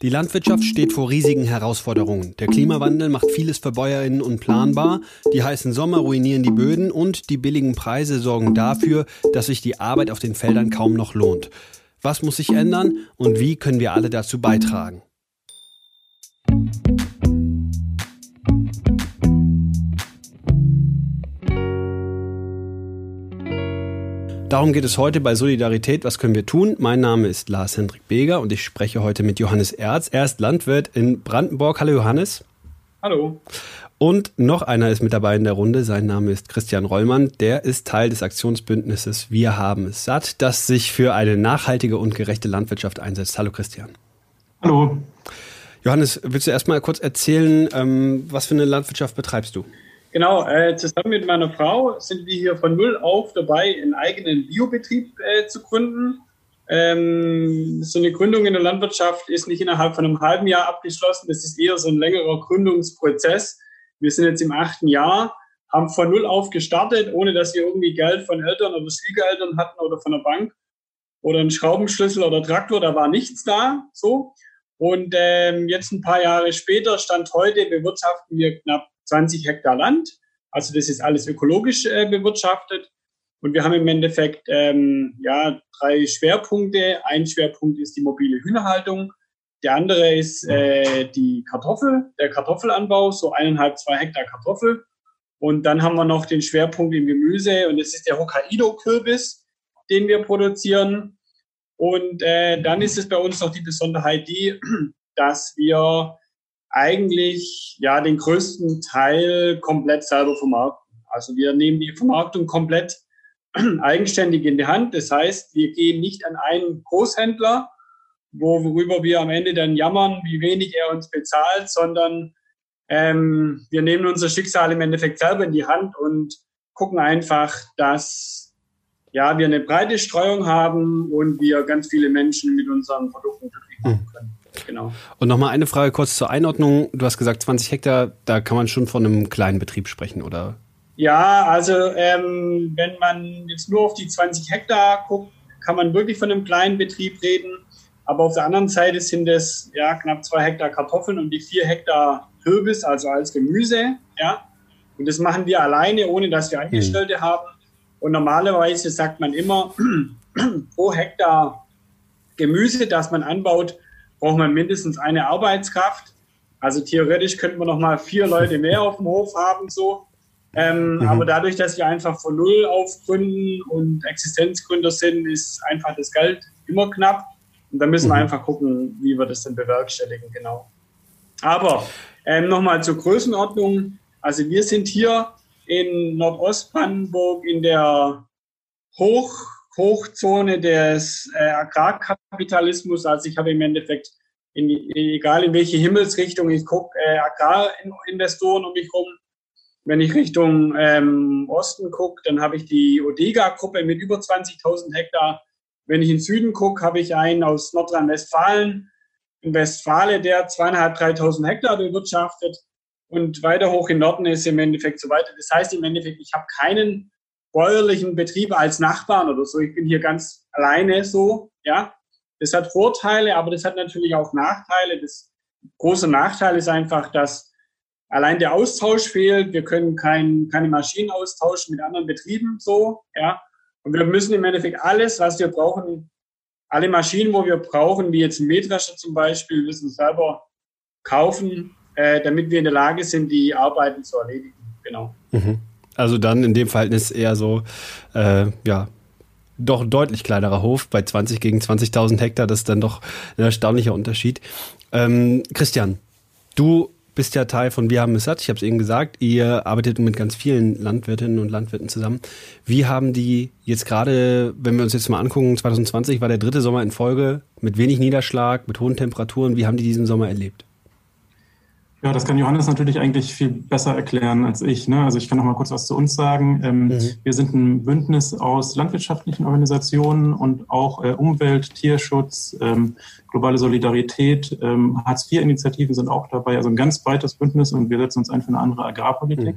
Die Landwirtschaft steht vor riesigen Herausforderungen. Der Klimawandel macht vieles für BäuerInnen unplanbar, die heißen Sommer ruinieren die Böden und die billigen Preise sorgen dafür, dass sich die Arbeit auf den Feldern kaum noch lohnt. Was muss sich ändern und wie können wir alle dazu beitragen? Darum geht es heute bei Solidarität, was können wir tun? Mein Name ist Lars-Hendrik Beger und ich spreche heute mit Johannes Erz. Er ist Landwirt in Brandenburg. Hallo Johannes. Hallo. Und noch einer ist mit dabei in der Runde. Sein Name ist Christian Rollmann. Der ist Teil des Aktionsbündnisses Wir haben es satt, das sich für eine nachhaltige und gerechte Landwirtschaft einsetzt. Hallo Christian. Hallo. Johannes, willst du erstmal kurz erzählen, was für eine Landwirtschaft betreibst du? Genau, zusammen mit meiner Frau sind wir hier von Null auf dabei, einen eigenen Biobetrieb zu gründen. So eine Gründung in der Landwirtschaft ist nicht innerhalb von einem halben Jahr abgeschlossen, das ist eher so ein längerer Gründungsprozess. Wir sind jetzt im 8. Jahr, haben von Null auf gestartet, ohne dass wir irgendwie Geld von Eltern oder Schwiegereltern hatten oder von der Bank oder einen Schraubenschlüssel oder Traktor, da war nichts da, so. Und jetzt ein paar Jahre später, Stand heute, bewirtschaften wir knapp 20 Hektar Land. Also das ist alles ökologisch bewirtschaftet. Und wir haben im Endeffekt 3 Schwerpunkte. Ein Schwerpunkt ist die mobile Hühnerhaltung. Der andere ist die Kartoffel, der Kartoffelanbau, so 1,5-2 Hektar Kartoffel. Und dann haben wir noch den Schwerpunkt im Gemüse. Und das ist der Hokkaido-Kürbis, den wir produzieren. Und dann ist es bei uns noch die Besonderheit die, dass wir eigentlich ja den größten Teil komplett selber vermarkten. Also wir nehmen die Vermarktung komplett eigenständig in die Hand. Das heißt, wir gehen nicht an einen Großhändler, worüber wir am Ende dann jammern, wie wenig er uns bezahlt, sondern wir nehmen unser Schicksal im Endeffekt selber in die Hand und gucken einfach, dass wir eine breite Streuung haben und wir ganz viele Menschen mit unseren Produkten glücklich machen können. Genau. Und nochmal eine Frage kurz zur Einordnung. Du hast gesagt 20 Hektar, da kann man schon von einem kleinen Betrieb sprechen, oder? Ja, also wenn man jetzt nur auf die 20 Hektar guckt, kann man wirklich von einem kleinen Betrieb reden. Aber auf der anderen Seite sind es knapp 2 Hektar Kartoffeln und die 4 Hektar Kürbis, also als Gemüse. Ja? Und das machen wir alleine, ohne dass wir Angestellte haben. Und normalerweise sagt man immer, pro Hektar Gemüse, das man anbaut, braucht man mindestens eine Arbeitskraft. Also theoretisch könnten wir nochmal 4 Leute mehr auf dem Hof haben. So. Aber dadurch, dass wir einfach von Null auf gründen und Existenzgründer sind, ist einfach das Geld immer knapp. Und da müssen wir einfach gucken, wie wir das denn bewerkstelligen. Genau. Aber nochmal zur Größenordnung. Also wir sind hier in Nordostbrandenburg in der Hochzone des Agrarkapitalismus. Also ich habe im Endeffekt, egal in welche Himmelsrichtung ich gucke, Agrarinvestoren um mich rum. Wenn ich Richtung Osten gucke, dann habe ich die Odega-Gruppe mit über 20.000 Hektar. Wenn ich in den Süden gucke, habe ich einen aus Nordrhein-Westfalen, in Westfalen, der 2.500, 3.000 Hektar bewirtschaftet. Und weiter hoch im Norden ist im Endeffekt so weiter. Das heißt im Endeffekt, ich habe keinen bäuerlichen Betrieb als Nachbarn oder so. Ich bin hier ganz alleine so, ja. Das hat Vorteile, aber das hat natürlich auch Nachteile. Das große Nachteil ist einfach, dass allein der Austausch fehlt. Wir können keine Maschinen austauschen mit anderen Betrieben so, ja. Und wir müssen im Endeffekt alles, was wir brauchen, alle Maschinen, wo wir brauchen, wie jetzt ein Mähdrescher zum Beispiel, müssen selber kaufen, damit wir in der Lage sind, die Arbeiten zu erledigen. Genau. Also dann in dem Verhältnis eher so, doch ein deutlich kleinerer Hof bei 20 gegen 20.000 Hektar. Das ist dann doch ein erstaunlicher Unterschied. Christian, du bist ja Teil von Wir haben es satt. Ich habe es eben gesagt, ihr arbeitet mit ganz vielen Landwirtinnen und Landwirten zusammen. Wie haben die jetzt gerade, wenn wir uns jetzt mal angucken, 2020 war der 3. Sommer in Folge mit wenig Niederschlag, mit hohen Temperaturen. Wie haben die diesen Sommer erlebt? Ja, das kann Johannes natürlich eigentlich viel besser erklären als ich. Ne? Also ich kann noch mal kurz was zu uns sagen. Wir sind ein Bündnis aus landwirtschaftlichen Organisationen und auch Umwelt, Tierschutz, globale Solidarität, Hartz-IV-Initiativen sind auch dabei. Also ein ganz breites Bündnis und wir setzen uns ein für eine andere Agrarpolitik.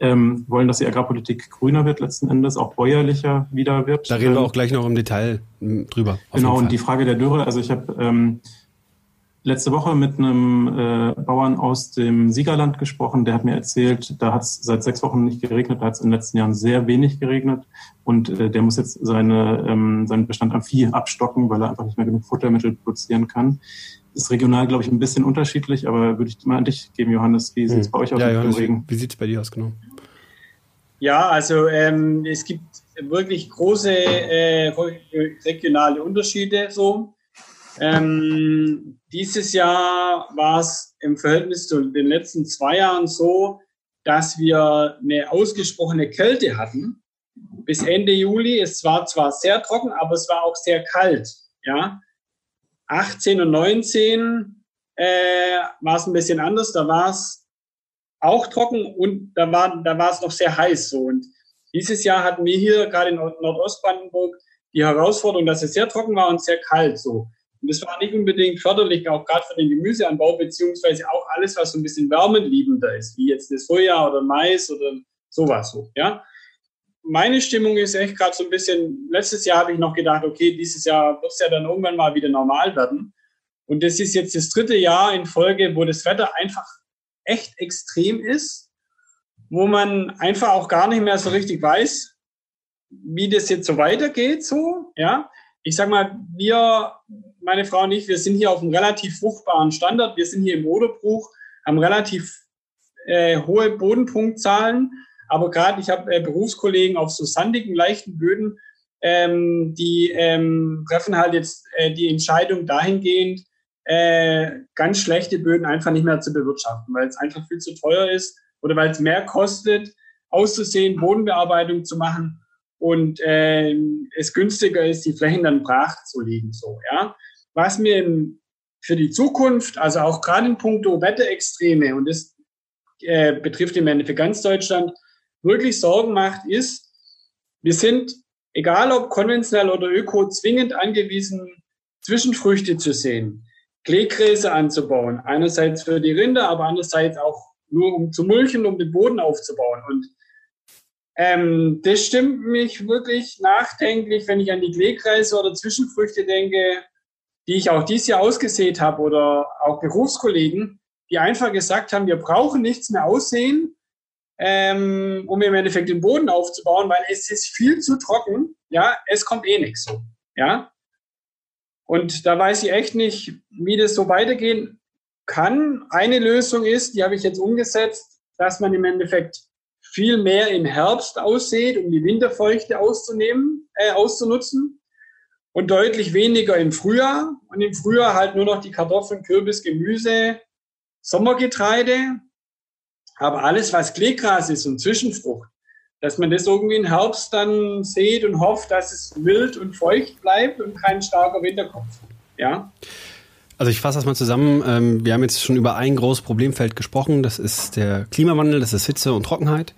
Wollen, dass die Agrarpolitik grüner wird letzten Endes, auch bäuerlicher wieder wird. Da reden wir auch gleich noch im Detail drüber. Genau, und die Frage der Dürre, also ich habe letzte Woche mit einem Bauern aus dem Siegerland gesprochen. Der hat mir erzählt, da hat es seit 6 Wochen nicht geregnet, da hat es in den letzten Jahren sehr wenig geregnet. Und der muss jetzt seinen Bestand am Vieh abstocken, weil er einfach nicht mehr genug Futtermittel produzieren kann. Ist regional, glaube ich, ein bisschen unterschiedlich, aber würde ich mal an dich geben, Johannes. Wie sieht es bei euch aus? Ja, Johannes, wie sieht es bei dir aus, genau? Ja, also es gibt wirklich große regionale Unterschiede so. Dieses Jahr war es im Verhältnis zu den letzten 2 Jahren so, dass wir eine ausgesprochene Kälte hatten. Bis Ende Juli, es war zwar sehr trocken, aber es war auch sehr kalt. Ja? 18 und 19 war es ein bisschen anders, da war es auch trocken und da war es noch sehr heiß. So. Und dieses Jahr hatten wir hier gerade in Nordostbrandenburg die Herausforderung, dass es sehr trocken war und sehr kalt. So. Und das war nicht unbedingt förderlich, auch gerade für den Gemüseanbau, beziehungsweise auch alles, was so ein bisschen wärmenliebender ist, wie jetzt das Soja oder Mais oder sowas. So, ja? Meine Stimmung ist echt gerade so ein bisschen, letztes Jahr habe ich noch gedacht, okay, dieses Jahr wird es ja dann irgendwann mal wieder normal werden. Und das ist jetzt das 3. Jahr in Folge, wo das Wetter einfach echt extrem ist, wo man einfach auch gar nicht mehr so richtig weiß, wie das jetzt so weitergeht. So, ja? Ich sag mal, wir, meine Frau und ich, wir sind hier auf einem relativ fruchtbaren Standort. Wir sind hier im Oderbruch, haben relativ hohe Bodenpunktzahlen. Aber gerade, ich habe Berufskollegen auf so sandigen, leichten Böden, die treffen halt jetzt die Entscheidung dahingehend, ganz schlechte Böden einfach nicht mehr zu bewirtschaften, weil es einfach viel zu teuer ist oder weil es mehr kostet, auszusehen, Bodenbearbeitung zu machen und es günstiger ist, die Flächen dann brach zu legen. So, ja. Was mir für die Zukunft, also auch gerade in puncto Wetterextreme, und das betrifft im Endeffekt ganz Deutschland, wirklich Sorgen macht, ist, wir sind, egal ob konventionell oder öko, zwingend angewiesen, Zwischenfrüchte zu säen, Kleegräser anzubauen, einerseits für die Rinder, aber andererseits auch nur um zu mulchen, um den Boden aufzubauen. Und das stimmt mich wirklich nachdenklich, wenn ich an die Kleegräser oder Zwischenfrüchte denke, die ich auch dieses Jahr ausgesät habe, oder auch Berufskollegen, die einfach gesagt haben, wir brauchen nichts mehr aussehen, um im Endeffekt den Boden aufzubauen, weil es ist viel zu trocken, ja, es kommt eh nichts so, ja. Und da weiß ich echt nicht, wie das so weitergehen kann. Eine Lösung ist, die habe ich jetzt umgesetzt, dass man im Endeffekt viel mehr im Herbst aussät, um die Winterfeuchte auszunutzen und deutlich weniger im Frühjahr, und im Frühjahr halt nur noch die Kartoffeln, Kürbis, Gemüse, Sommergetreide, aber alles, was Kleegras ist und Zwischenfrucht, dass man das irgendwie im Herbst dann sät und hofft, dass es mild und feucht bleibt und kein starker Winter kommt. Ja? Also ich fasse das mal zusammen. Wir haben jetzt schon über ein großes Problemfeld gesprochen. Das ist der Klimawandel, das ist Hitze und Trockenheit.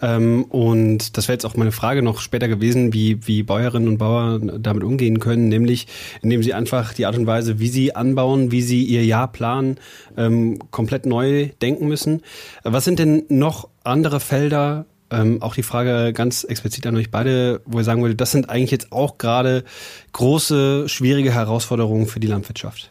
Und das wäre jetzt auch meine Frage noch später gewesen, wie Bäuerinnen und Bauer damit umgehen können, nämlich indem sie einfach die Art und Weise, wie sie anbauen, wie sie ihr Jahr planen, komplett neu denken müssen. Was sind denn noch andere Felder, auch die Frage ganz explizit an euch beide, wo ihr sagen würdet, das sind eigentlich jetzt auch gerade große, schwierige Herausforderungen für die Landwirtschaft?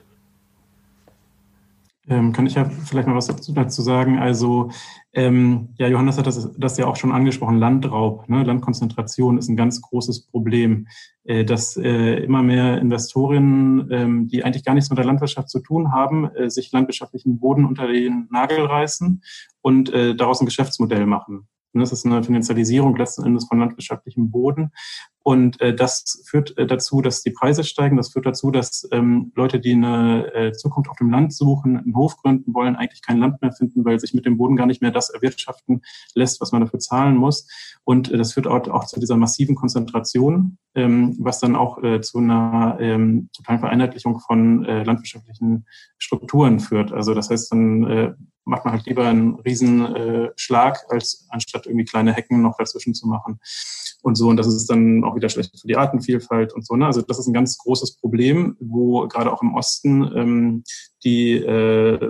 Kann ich ja vielleicht mal was dazu sagen. Also ja, Johannes hat das ja auch schon angesprochen, Landraub, ne? Landkonzentration ist ein ganz großes Problem, dass immer mehr Investorinnen, die eigentlich gar nichts mit der Landwirtschaft zu tun haben, sich landwirtschaftlichen Boden unter den Nagel reißen und daraus ein Geschäftsmodell machen. Das ist eine Finanzialisierung letzten Endes von landwirtschaftlichem Boden. Und das führt dazu, dass die Preise steigen. Das führt dazu, dass Leute, die eine Zukunft auf dem Land suchen, einen Hof gründen wollen, eigentlich kein Land mehr finden, weil sich mit dem Boden gar nicht mehr das erwirtschaften lässt, was man dafür zahlen muss. Und das führt auch zu dieser massiven Konzentration, was dann auch zu einer totalen Vereinheitlichung von landwirtschaftlichen Strukturen führt. Also das heißt, dann macht man halt lieber einen Riesenschlag, anstatt irgendwie kleine Hecken noch dazwischen zu machen und so. Und das ist dann auch wieder schlecht für die Artenvielfalt und so. Ne? Also das ist ein ganz großes Problem, wo gerade auch im Osten die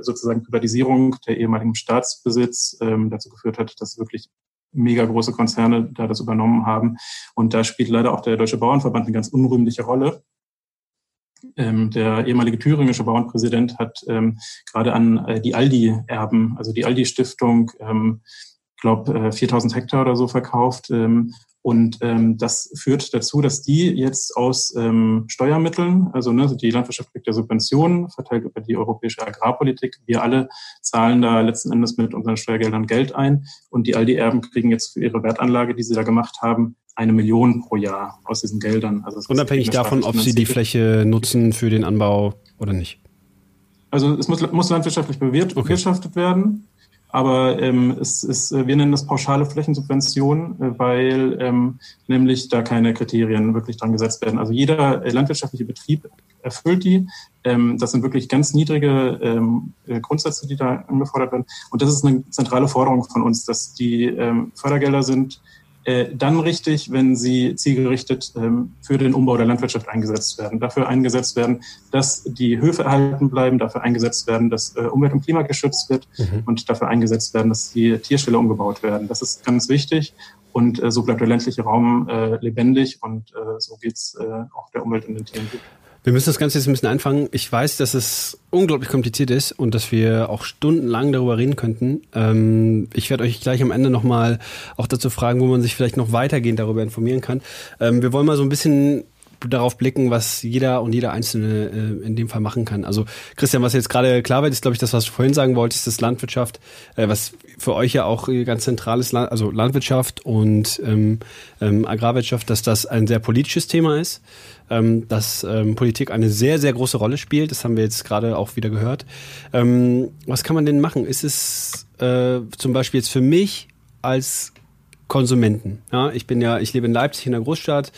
sozusagen Privatisierung der ehemaligen Staatsbesitz dazu geführt hat, dass wirklich mega große Konzerne da das übernommen haben. Und da spielt leider auch der Deutsche Bauernverband eine ganz unrühmliche Rolle. Der ehemalige thüringische Bauernpräsident hat gerade an die Aldi-Erben, also die Aldi-Stiftung, ich glaube 4.000 Hektar oder so verkauft. Und das führt dazu, dass die jetzt aus Steuermitteln, also ne, die Landwirtschaft kriegt ja Subventionen, verteilt über die europäische Agrarpolitik. Wir alle zahlen da letzten Endes mit unseren Steuergeldern Geld ein. Und die Aldi-Erben kriegen jetzt für ihre Wertanlage, die sie da gemacht haben, 1 Million pro Jahr aus diesen Geldern. Also unabhängig davon, ob sie die Fläche nutzen für den Anbau oder nicht? Also es muss landwirtschaftlich bewirtschaftet werden. Aber es ist, wir nennen das pauschale Flächensubvention, weil nämlich da keine Kriterien wirklich dran gesetzt werden. Also jeder landwirtschaftliche Betrieb erfüllt die. Das sind wirklich ganz niedrige Grundsätze, die da angefordert werden. Und das ist eine zentrale Forderung von uns, dass die Fördergelder sind dann richtig, wenn sie zielgerichtet für den Umbau der Landwirtschaft eingesetzt werden. Dafür eingesetzt werden, dass die Höfe erhalten bleiben, dafür eingesetzt werden, dass Umwelt und Klima geschützt wird und dafür eingesetzt werden, dass die Tierställe umgebaut werden. Das ist ganz wichtig und so bleibt der ländliche Raum lebendig und so geht's auch der Umwelt und den Tieren gut. Wir müssen das Ganze jetzt ein bisschen einfangen. Ich weiß, dass es unglaublich kompliziert ist und dass wir auch stundenlang darüber reden könnten. Ich werde euch gleich am Ende nochmal auch dazu fragen, wo man sich vielleicht noch weitergehend darüber informieren kann. Wir wollen mal so ein bisschen darauf blicken, was jeder und jeder Einzelne in dem Fall machen kann. Also Christian, was jetzt gerade klar wird, ist glaube ich das, was du vorhin sagen wolltest, dass Landwirtschaft, was für euch ja auch ganz zentral ist, also Landwirtschaft und Agrarwirtschaft, dass das ein sehr politisches Thema ist, dass Politik eine sehr, sehr große Rolle spielt. Das haben wir jetzt gerade auch wieder gehört. Was kann man denn machen? Ist es zum Beispiel jetzt für mich als Konsumenten. Ja, ich lebe in Leipzig in der Großstadt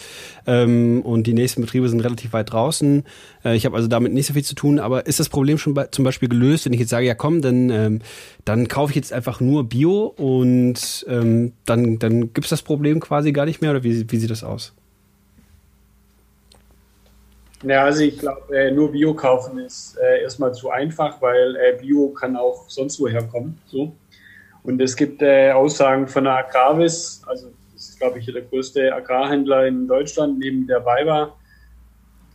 und die nächsten Betriebe sind relativ weit draußen. Ich habe also damit nicht so viel zu tun, aber ist das Problem schon zum Beispiel gelöst, wenn ich jetzt sage, ja komm, dann kaufe ich jetzt einfach nur Bio und dann gibt es das Problem quasi gar nicht mehr oder wie sieht das aus? Ja, also ich glaube, nur Bio kaufen ist erstmal zu einfach, weil Bio kann auch sonst woher kommen, so. Und es gibt Aussagen von der Agravis, also das ist, glaube ich, der größte Agrarhändler in Deutschland, neben der BayWa,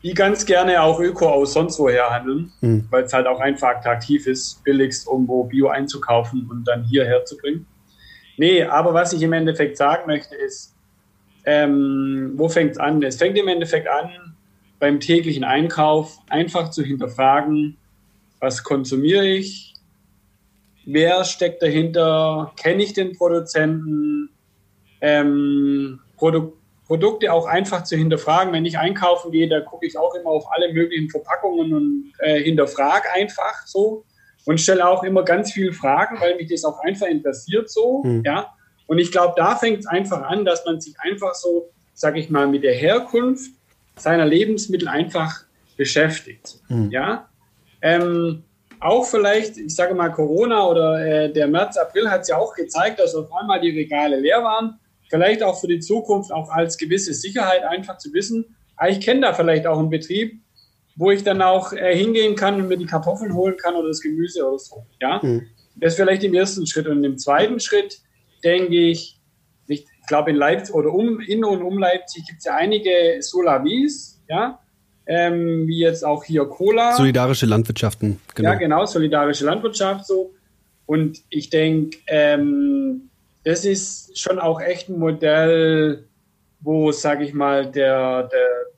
die ganz gerne auch Öko aus sonst woher handeln, weil es halt auch einfach attraktiv ist, billigst irgendwo Bio einzukaufen und dann hierher zu bringen. Nee, aber was ich im Endeffekt sagen möchte ist, wo fängt es an? Es fängt im Endeffekt an, beim täglichen Einkauf einfach zu hinterfragen, was konsumiere ich? Wer steckt dahinter? Kenne ich den Produzenten? Produkte auch einfach zu hinterfragen. Wenn ich einkaufen gehe, da gucke ich auch immer auf alle möglichen Verpackungen und hinterfrage einfach so und stelle auch immer ganz viele Fragen, weil mich das auch einfach interessiert so. Ja? Und ich glaube, da fängt es einfach an, dass man sich einfach so, sage ich mal, mit der Herkunft seiner Lebensmittel einfach beschäftigt. Ja? Auch vielleicht, ich sage mal Corona oder der März, April hat es ja auch gezeigt, dass auf einmal die Regale leer waren. Vielleicht auch für die Zukunft auch als gewisse Sicherheit einfach zu wissen, ich kenne da vielleicht auch einen Betrieb, wo ich dann auch hingehen kann und mir die Kartoffeln holen kann oder das Gemüse oder so. Ja? Das vielleicht im ersten Schritt. Und im zweiten Schritt denke ich glaube in Leipzig oder in und um Leipzig gibt es ja einige Solavis, ja, wie jetzt auch hier Cola. Solidarische Landwirtschaften. Genau. Ja, genau, solidarische Landwirtschaft so. Und ich denke, das ist schon auch echt ein Modell, wo, sage ich mal, die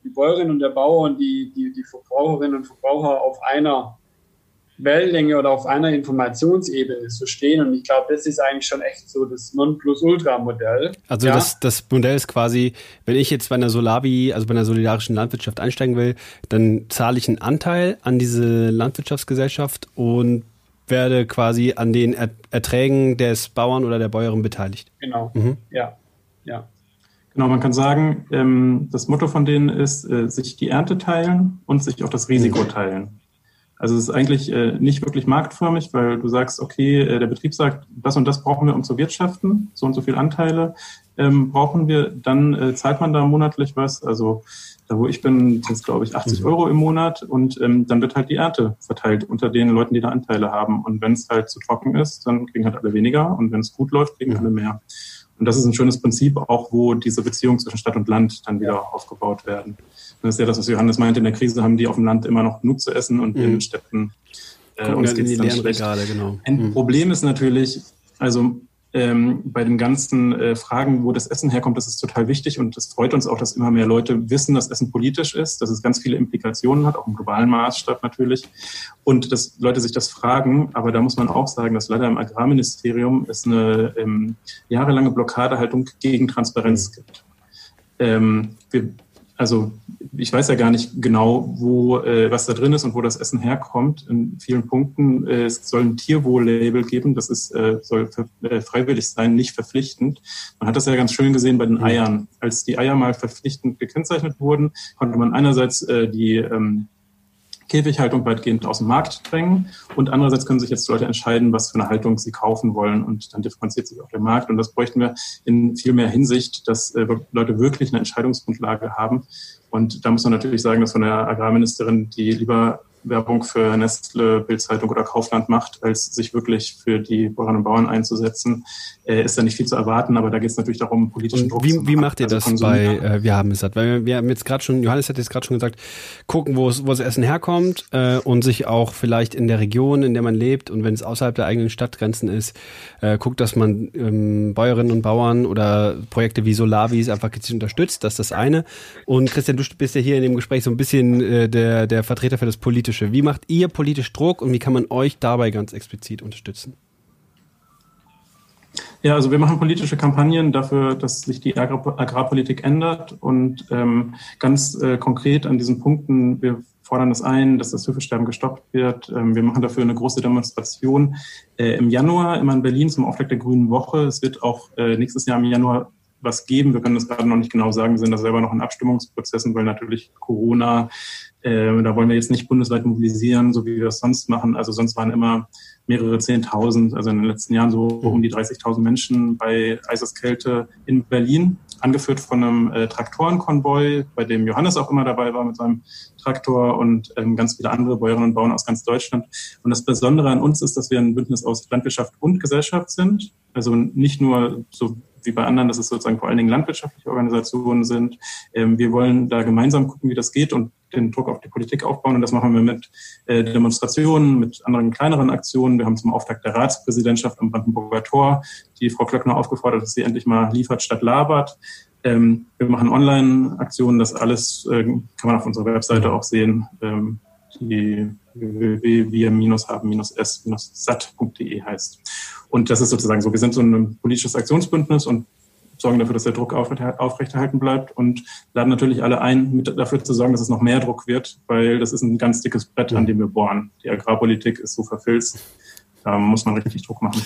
Bäuerin und der Bauer und die Verbraucherinnen und Verbraucher auf einer Wellenlänge oder auf einer Informationsebene so stehen. Und ich glaube, das ist eigentlich schon echt so das Nonplusultra-Modell. Also ja? Das Modell ist quasi, wenn ich jetzt bei einer Solavi, also bei einer solidarischen Landwirtschaft einsteigen will, dann zahle ich einen Anteil an diese Landwirtschaftsgesellschaft und werde quasi an den Erträgen des Bauern oder der Bäuerin beteiligt. Genau, ja. Genau, man kann sagen, das Motto von denen ist, sich die Ernte teilen und sich auch das Risiko teilen. Also es ist eigentlich nicht wirklich marktförmig, weil du sagst, okay, der Betrieb sagt, das und das brauchen wir, um zu wirtschaften, so und so viele Anteile brauchen wir, dann zahlt man da monatlich was, also da wo ich bin, sind es glaube ich 80 Euro im Monat und dann wird halt die Ernte verteilt unter den Leuten, die da Anteile haben und wenn es halt zu trocken ist, dann kriegen halt alle weniger und wenn es gut läuft, kriegen alle mehr. Und das ist ein schönes Prinzip, auch wo diese Beziehungen zwischen Stadt und Land dann wieder aufgebaut werden. Das ist ja das, was Johannes meinte, in der Krise haben die auf dem Land immer noch genug zu essen und in den Städten uns geht es dann schlecht. Genau. Ein Problem ist natürlich, also bei den ganzen Fragen, wo das Essen herkommt, das ist total wichtig und es freut uns auch, dass immer mehr Leute wissen, dass Essen politisch ist, dass es ganz viele Implikationen hat, auch im globalen Maßstab natürlich und dass Leute sich das fragen, aber da muss man auch sagen, dass leider im Agrarministerium es eine jahrelange Blockadehaltung gegen Transparenz gibt. Also ich weiß ja gar nicht genau, wo was da drin ist und wo das Essen herkommt. In vielen Punkten es soll ein Tierwohl-Label geben, das ist soll freiwillig sein, nicht verpflichtend. Man hat das ja ganz schön gesehen bei den Eiern. Als die Eier mal verpflichtend gekennzeichnet wurden, konnte man einerseits die Käfighaltung weitgehend aus dem Markt drängen und andererseits können sich jetzt Leute entscheiden, was für eine Haltung sie kaufen wollen und dann differenziert sich auch der Markt und das bräuchten wir in viel mehr Hinsicht, dass Leute wirklich eine Entscheidungsgrundlage haben und da muss man natürlich sagen, dass von der Agrarministerin, die lieber Werbung für Nestlé, Bild-Zeitung oder Kaufland macht, als sich wirklich für die Bäuerinnen und Bauern einzusetzen, ist da nicht viel zu erwarten, aber da geht es natürlich darum, politischen Druck zu machen. Wie macht ihr das bei Wir haben es satt? Weil wir haben jetzt gerade schon, Johannes hat jetzt gerade schon gesagt, gucken, wo das Essen herkommt und sich auch vielleicht in der Region, in der man lebt und wenn es außerhalb der eigenen Stadtgrenzen ist, guckt, dass man Bäuerinnen und Bauern oder Projekte wie Solavis einfach gezielt unterstützt, das ist das eine. Und Christian, du bist ja hier in dem Gespräch so ein bisschen der Vertreter für das Politische. Wie macht ihr politisch Druck und wie kann man euch dabei ganz explizit unterstützen? Ja, also wir machen politische Kampagnen dafür, dass sich die Agrarpolitik ändert und ganz konkret an diesen Punkten, wir fordern das ein, dass das Höfesterben gestoppt wird. Wir machen dafür eine große Demonstration im Januar, immer in Berlin zum Auftakt der Grünen Woche. Es wird auch nächstes Jahr im Januar was geben. Wir können das gerade noch nicht genau sagen. Wir sind da selber noch in Abstimmungsprozessen, weil natürlich Corona, da wollen wir jetzt nicht bundesweit mobilisieren, so wie wir es sonst machen. Also sonst waren immer mehrere 10.000, also in den letzten Jahren so um die 30.000 Menschen bei Eiseskälte in Berlin, angeführt von einem Traktorenkonvoi, bei dem Johannes auch immer dabei war mit seinem Traktor und ganz viele andere Bäuerinnen und Bauern aus ganz Deutschland. Und das Besondere an uns ist, dass wir ein Bündnis aus Landwirtschaft und Gesellschaft sind. Also nicht nur so wie bei anderen, dass es sozusagen vor allen Dingen landwirtschaftliche Organisationen sind. Wir wollen da gemeinsam gucken, wie das geht und den Druck auf die Politik aufbauen. Und das machen wir mit Demonstrationen, mit anderen kleineren Aktionen. Wir haben zum Auftakt der Ratspräsidentschaft am Brandenburger Tor die Frau Klöckner aufgefordert, dass sie endlich mal liefert statt labert. Wir machen Online-Aktionen. Das alles kann man auf unserer Webseite auch sehen. Die www.wir-haben-es-satt.de heißt. Und das ist sozusagen so, wir sind so ein politisches Aktionsbündnis und sorgen dafür, dass der Druck aufrechterhalten bleibt und laden natürlich alle ein, dafür zu sorgen, dass es noch mehr Druck wird, weil das ist ein ganz dickes Brett, an dem wir bohren. Die Agrarpolitik ist so verfilzt, da muss man richtig Druck machen.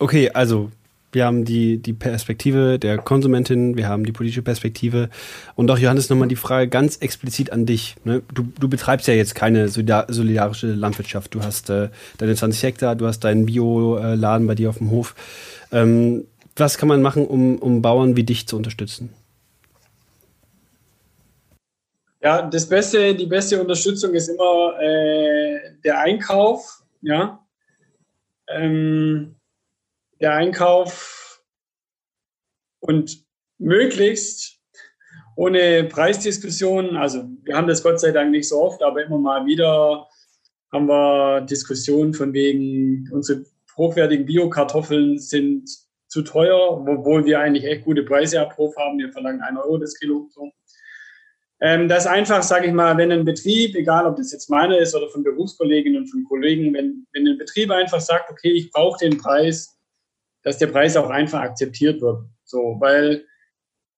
Okay, also wir haben die Perspektive der Konsumentin, wir haben die politische Perspektive. Und auch Johannes, nochmal die Frage ganz explizit an dich. Ne? Du betreibst ja jetzt keine solidarische Landwirtschaft. Du hast deine 20 Hektar, du hast deinen Bioladen bei dir auf dem Hof. Was kann man machen, um Bauern wie dich zu unterstützen? Ja, die beste Unterstützung ist immer der Einkauf. Ja. Der Einkauf und möglichst ohne Preisdiskussionen, also wir haben das Gott sei Dank nicht so oft, aber immer mal wieder haben wir Diskussionen von wegen, unsere hochwertigen Bio-Kartoffeln sind zu teuer, obwohl wir eigentlich echt gute Preise ab Hof haben, wir verlangen 1 Euro das Kilo. So. Das einfach, sage ich mal, wenn ein Betrieb, egal ob das jetzt meiner ist oder von Berufskolleginnen und von Kollegen, wenn ein Betrieb einfach sagt, okay, ich brauche den Preis, dass der Preis auch einfach akzeptiert wird. So, weil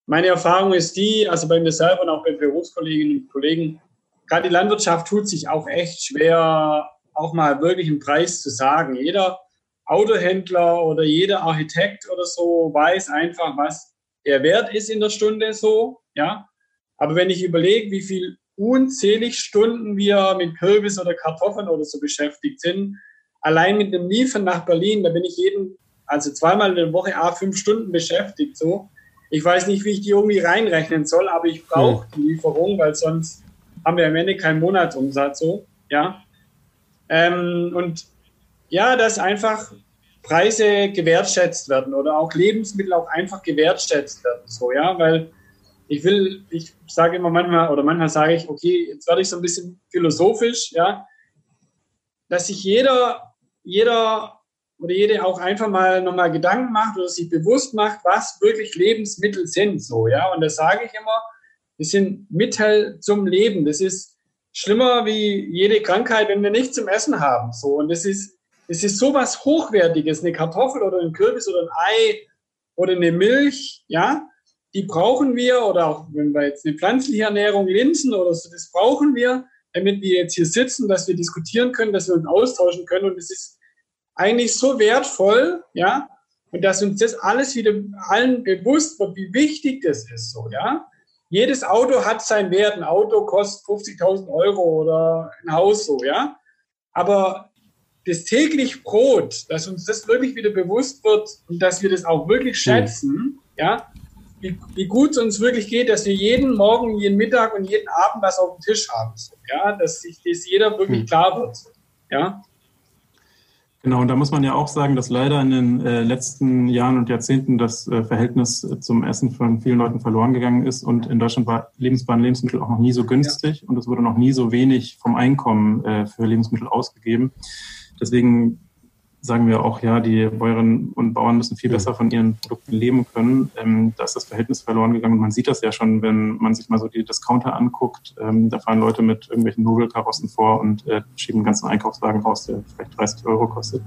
meine Erfahrung ist die, also bei mir selber und auch bei Berufskolleginnen und Kollegen, gerade die Landwirtschaft tut sich auch echt schwer, auch mal wirklich einen Preis zu sagen. Jeder Autohändler oder jeder Architekt oder so weiß einfach, was der Wert ist in der Stunde so, ja. Aber wenn ich überlege, wie viel unzählig Stunden wir mit Kürbis oder Kartoffeln oder so beschäftigt sind, allein mit einem Liefern nach Berlin, da bin ich also zweimal in der Woche 5 Stunden beschäftigt. So. Ich weiß nicht, wie ich die irgendwie reinrechnen soll, aber ich brauche die Lieferung, weil sonst haben wir am Ende keinen Monatsumsatz. So. Ja? Und ja, dass einfach Preise gewertschätzt werden oder auch Lebensmittel auch einfach gewertschätzt werden. So, ja, weil ich sage immer manchmal sage ich, okay, jetzt werde ich so ein bisschen philosophisch, ja, dass sich jeder oder jede auch einfach mal nochmal Gedanken macht oder sich bewusst macht, was wirklich Lebensmittel sind, so, ja, und das sage ich immer, wir sind Mittel zum Leben, das ist schlimmer wie jede Krankheit, wenn wir nichts zum Essen haben, so, und es ist sowas Hochwertiges, eine Kartoffel oder ein Kürbis oder ein Ei oder eine Milch, ja, die brauchen wir, oder auch wenn wir jetzt eine pflanzliche Ernährung, Linsen oder so, das brauchen wir, damit wir jetzt hier sitzen, dass wir diskutieren können, dass wir uns austauschen können, und es ist eigentlich so wertvoll, ja, und dass uns das alles wieder allen bewusst wird, wie wichtig das ist, so, ja. Jedes Auto hat seinen Wert, ein Auto kostet 50.000 Euro oder ein Haus, so, ja. Aber das tägliche Brot, dass uns das wirklich wieder bewusst wird und dass wir das auch wirklich schätzen, ja, wie gut es uns wirklich geht, dass wir jeden Morgen, jeden Mittag und jeden Abend was auf dem Tisch haben, so, ja, dass sich das jeder wirklich klar wird, ja. Genau, und da muss man ja auch sagen, dass leider in den letzten Jahren und Jahrzehnten das Verhältnis zum Essen von vielen Leuten verloren gegangen ist. Und in Deutschland war Lebensmittel auch noch nie so günstig, und es wurde noch nie so wenig vom Einkommen für Lebensmittel ausgegeben. Deswegen sagen wir auch, ja, die Bäuerinnen und Bauern müssen viel besser von ihren Produkten leben können. Da ist das Verhältnis verloren gegangen. Und man sieht das ja schon, wenn man sich mal so die Discounter anguckt. Da fahren Leute mit irgendwelchen Nobelkarossen vor und schieben einen ganzen Einkaufswagen raus, der vielleicht 30 Euro kostet.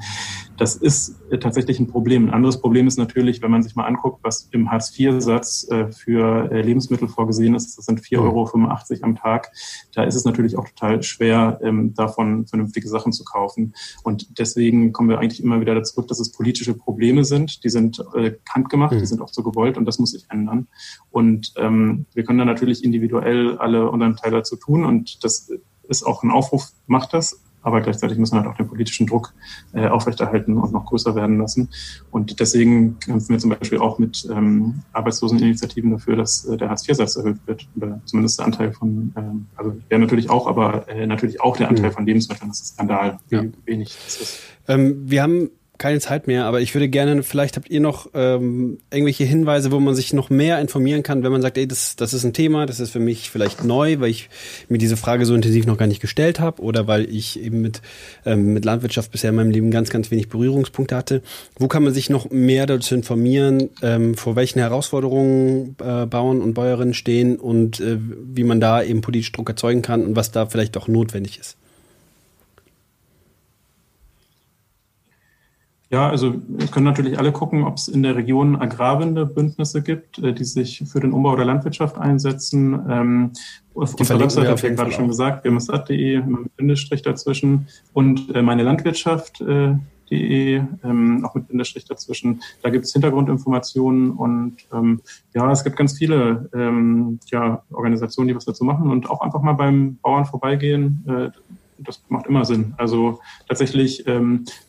Das ist tatsächlich ein Problem. Ein anderes Problem ist natürlich, wenn man sich mal anguckt, was im Hartz-IV-Satz für Lebensmittel vorgesehen ist. Das sind 4,85 Euro am Tag. Da ist es natürlich auch total schwer, davon vernünftige Sachen zu kaufen. Und deswegen kommen wir eigentlich immer wieder zurück, dass es politische Probleme sind. Die sind bekannt gemacht, die sind auch so gewollt, und das muss sich ändern. Und wir können da natürlich individuell alle unseren Teil dazu tun, und das ist auch ein Aufruf, macht das. Aber gleichzeitig müssen wir halt auch den politischen Druck aufrechterhalten und noch größer werden lassen. Und deswegen kämpfen wir zum Beispiel auch mit Arbeitsloseninitiativen dafür, dass der Hartz-IV-Satz erhöht wird. Oder zumindest der Anteil von, natürlich auch der Anteil von Lebensmitteln. Das ist ein Skandal, wie wenig das ist. Wir haben keine Zeit mehr, aber ich würde gerne, vielleicht habt ihr noch irgendwelche Hinweise, wo man sich noch mehr informieren kann, wenn man sagt, ey, das ist ein Thema, das ist für mich vielleicht neu, weil ich mir diese Frage so intensiv noch gar nicht gestellt habe, oder weil ich eben mit Landwirtschaft bisher in meinem Leben ganz, ganz wenig Berührungspunkte hatte. Wo kann man sich noch mehr dazu informieren, vor welchen Herausforderungen Bauern und Bäuerinnen stehen, und wie man da eben politisch Druck erzeugen kann und was da vielleicht auch notwendig ist? Ja, also wir können natürlich alle gucken, ob es in der Region agrarwende Bündnisse gibt, die sich für den Umbau der Landwirtschaft einsetzen. Auf unserer Website habe ich ja gerade schon gesagt, wirhabenessatt.de, immer mit Bindestrich dazwischen, und meinelandwirtschaft.de, auch mit Bindestrich dazwischen. Da gibt es Hintergrundinformationen, und es gibt ganz viele Organisationen, die was dazu machen, und auch einfach mal beim Bauern vorbeigehen. Das macht immer Sinn. Also tatsächlich,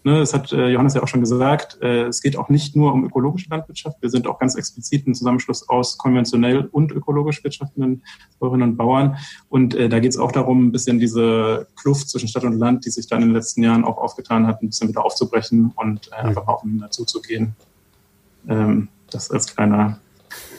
das hat Johannes ja auch schon gesagt, es geht auch nicht nur um ökologische Landwirtschaft. Wir sind auch ganz explizit ein Zusammenschluss aus konventionell und ökologisch wirtschaftenden Bäuerinnen und Bauern. Und da geht es auch darum, ein bisschen diese Kluft zwischen Stadt und Land, die sich dann in den letzten Jahren auch aufgetan hat, ein bisschen wieder aufzubrechen und einfach aufeinander zuzugehen. Das als kleiner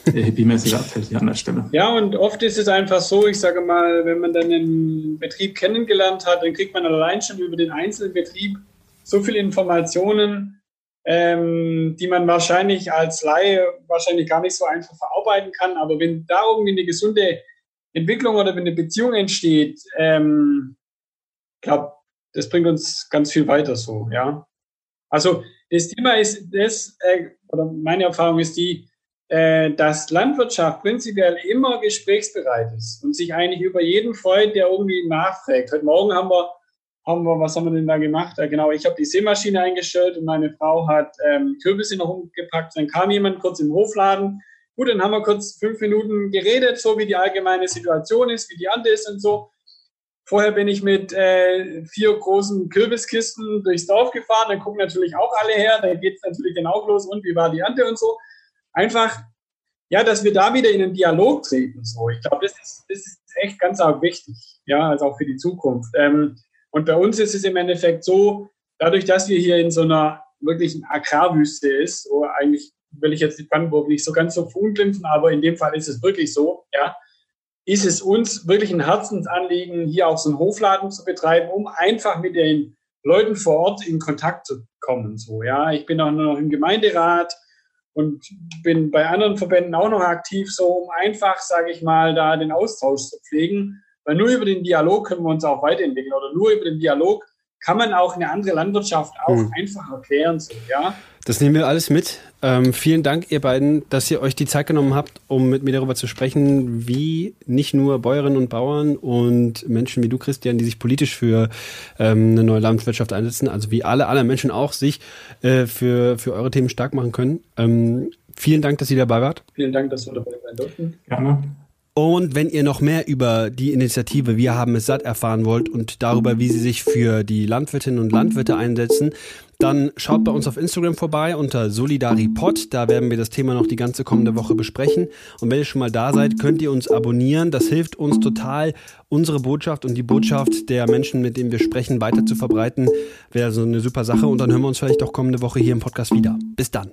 hippie-mäßiger Appell hier an der Stelle. Ja, und oft ist es einfach so, ich sage mal, wenn man dann einen Betrieb kennengelernt hat, dann kriegt man allein schon über den einzelnen Betrieb so viele Informationen, die man wahrscheinlich als Laie gar nicht so einfach verarbeiten kann. Aber wenn da irgendwie eine gesunde Entwicklung oder wenn eine Beziehung entsteht, ich glaube, das bringt uns ganz viel weiter so, ja. Also das Thema ist das, oder meine Erfahrung ist die, dass Landwirtschaft prinzipiell immer gesprächsbereit ist und sich eigentlich über jeden freut, der irgendwie nachfragt. Heute Morgen was haben wir denn da gemacht? Genau, ich habe die Sämaschine eingestellt und meine Frau hat Kürbisse noch umgepackt. Dann kam jemand kurz im Hofladen. Gut, dann haben wir kurz 5 Minuten geredet, so wie die allgemeine Situation ist, wie die Ernte ist und so. Vorher bin ich mit 4 großen Kürbiskisten durchs Dorf gefahren. Dann gucken natürlich auch alle her. Da geht es natürlich dann auch los. Und wie war die Ernte und so? Einfach, ja, dass wir da wieder in den Dialog treten. So. Ich glaube, das ist echt ganz arg wichtig, ja, also auch für die Zukunft. Und bei uns ist es im Endeffekt so, dadurch, dass wir hier in so einer wirklich eine Agrarwüste ist. So, eigentlich will ich jetzt die Brandenburg nicht so ganz so verunglimpfen, aber in dem Fall ist es wirklich so, ja, ist es uns wirklich ein Herzensanliegen, hier auch so einen Hofladen zu betreiben, um einfach mit den Leuten vor Ort in Kontakt zu kommen. So, ja, ich bin auch noch im Gemeinderat und bin bei anderen Verbänden auch noch aktiv, so, um einfach, sage ich mal, da den Austausch zu pflegen, weil nur über den Dialog können wir uns auch weiterentwickeln oder nur über den Dialog kann man auch eine andere Landwirtschaft auch einfach erklären. So, ja? Das nehmen wir alles mit. Vielen Dank, ihr beiden, dass ihr euch die Zeit genommen habt, um mit mir darüber zu sprechen, wie nicht nur Bäuerinnen und Bauern und Menschen wie du, Christian, die sich politisch für eine neue Landwirtschaft einsetzen, also wie alle anderen Menschen auch sich für eure Themen stark machen können. Vielen Dank, dass ihr dabei wart. Vielen Dank, dass wir dabei sein durften. Gerne. Und wenn ihr noch mehr über die Initiative Wir haben es satt erfahren wollt und darüber, wie sie sich für die Landwirtinnen und Landwirte einsetzen, dann schaut bei uns auf Instagram vorbei unter SolidariPod. Da werden wir das Thema noch die ganze kommende Woche besprechen. Und wenn ihr schon mal da seid, könnt ihr uns abonnieren. Das hilft uns total, unsere Botschaft und die Botschaft der Menschen, mit denen wir sprechen, weiter zu verbreiten. Wäre so eine super Sache. Und dann hören wir uns vielleicht auch kommende Woche hier im Podcast wieder. Bis dann.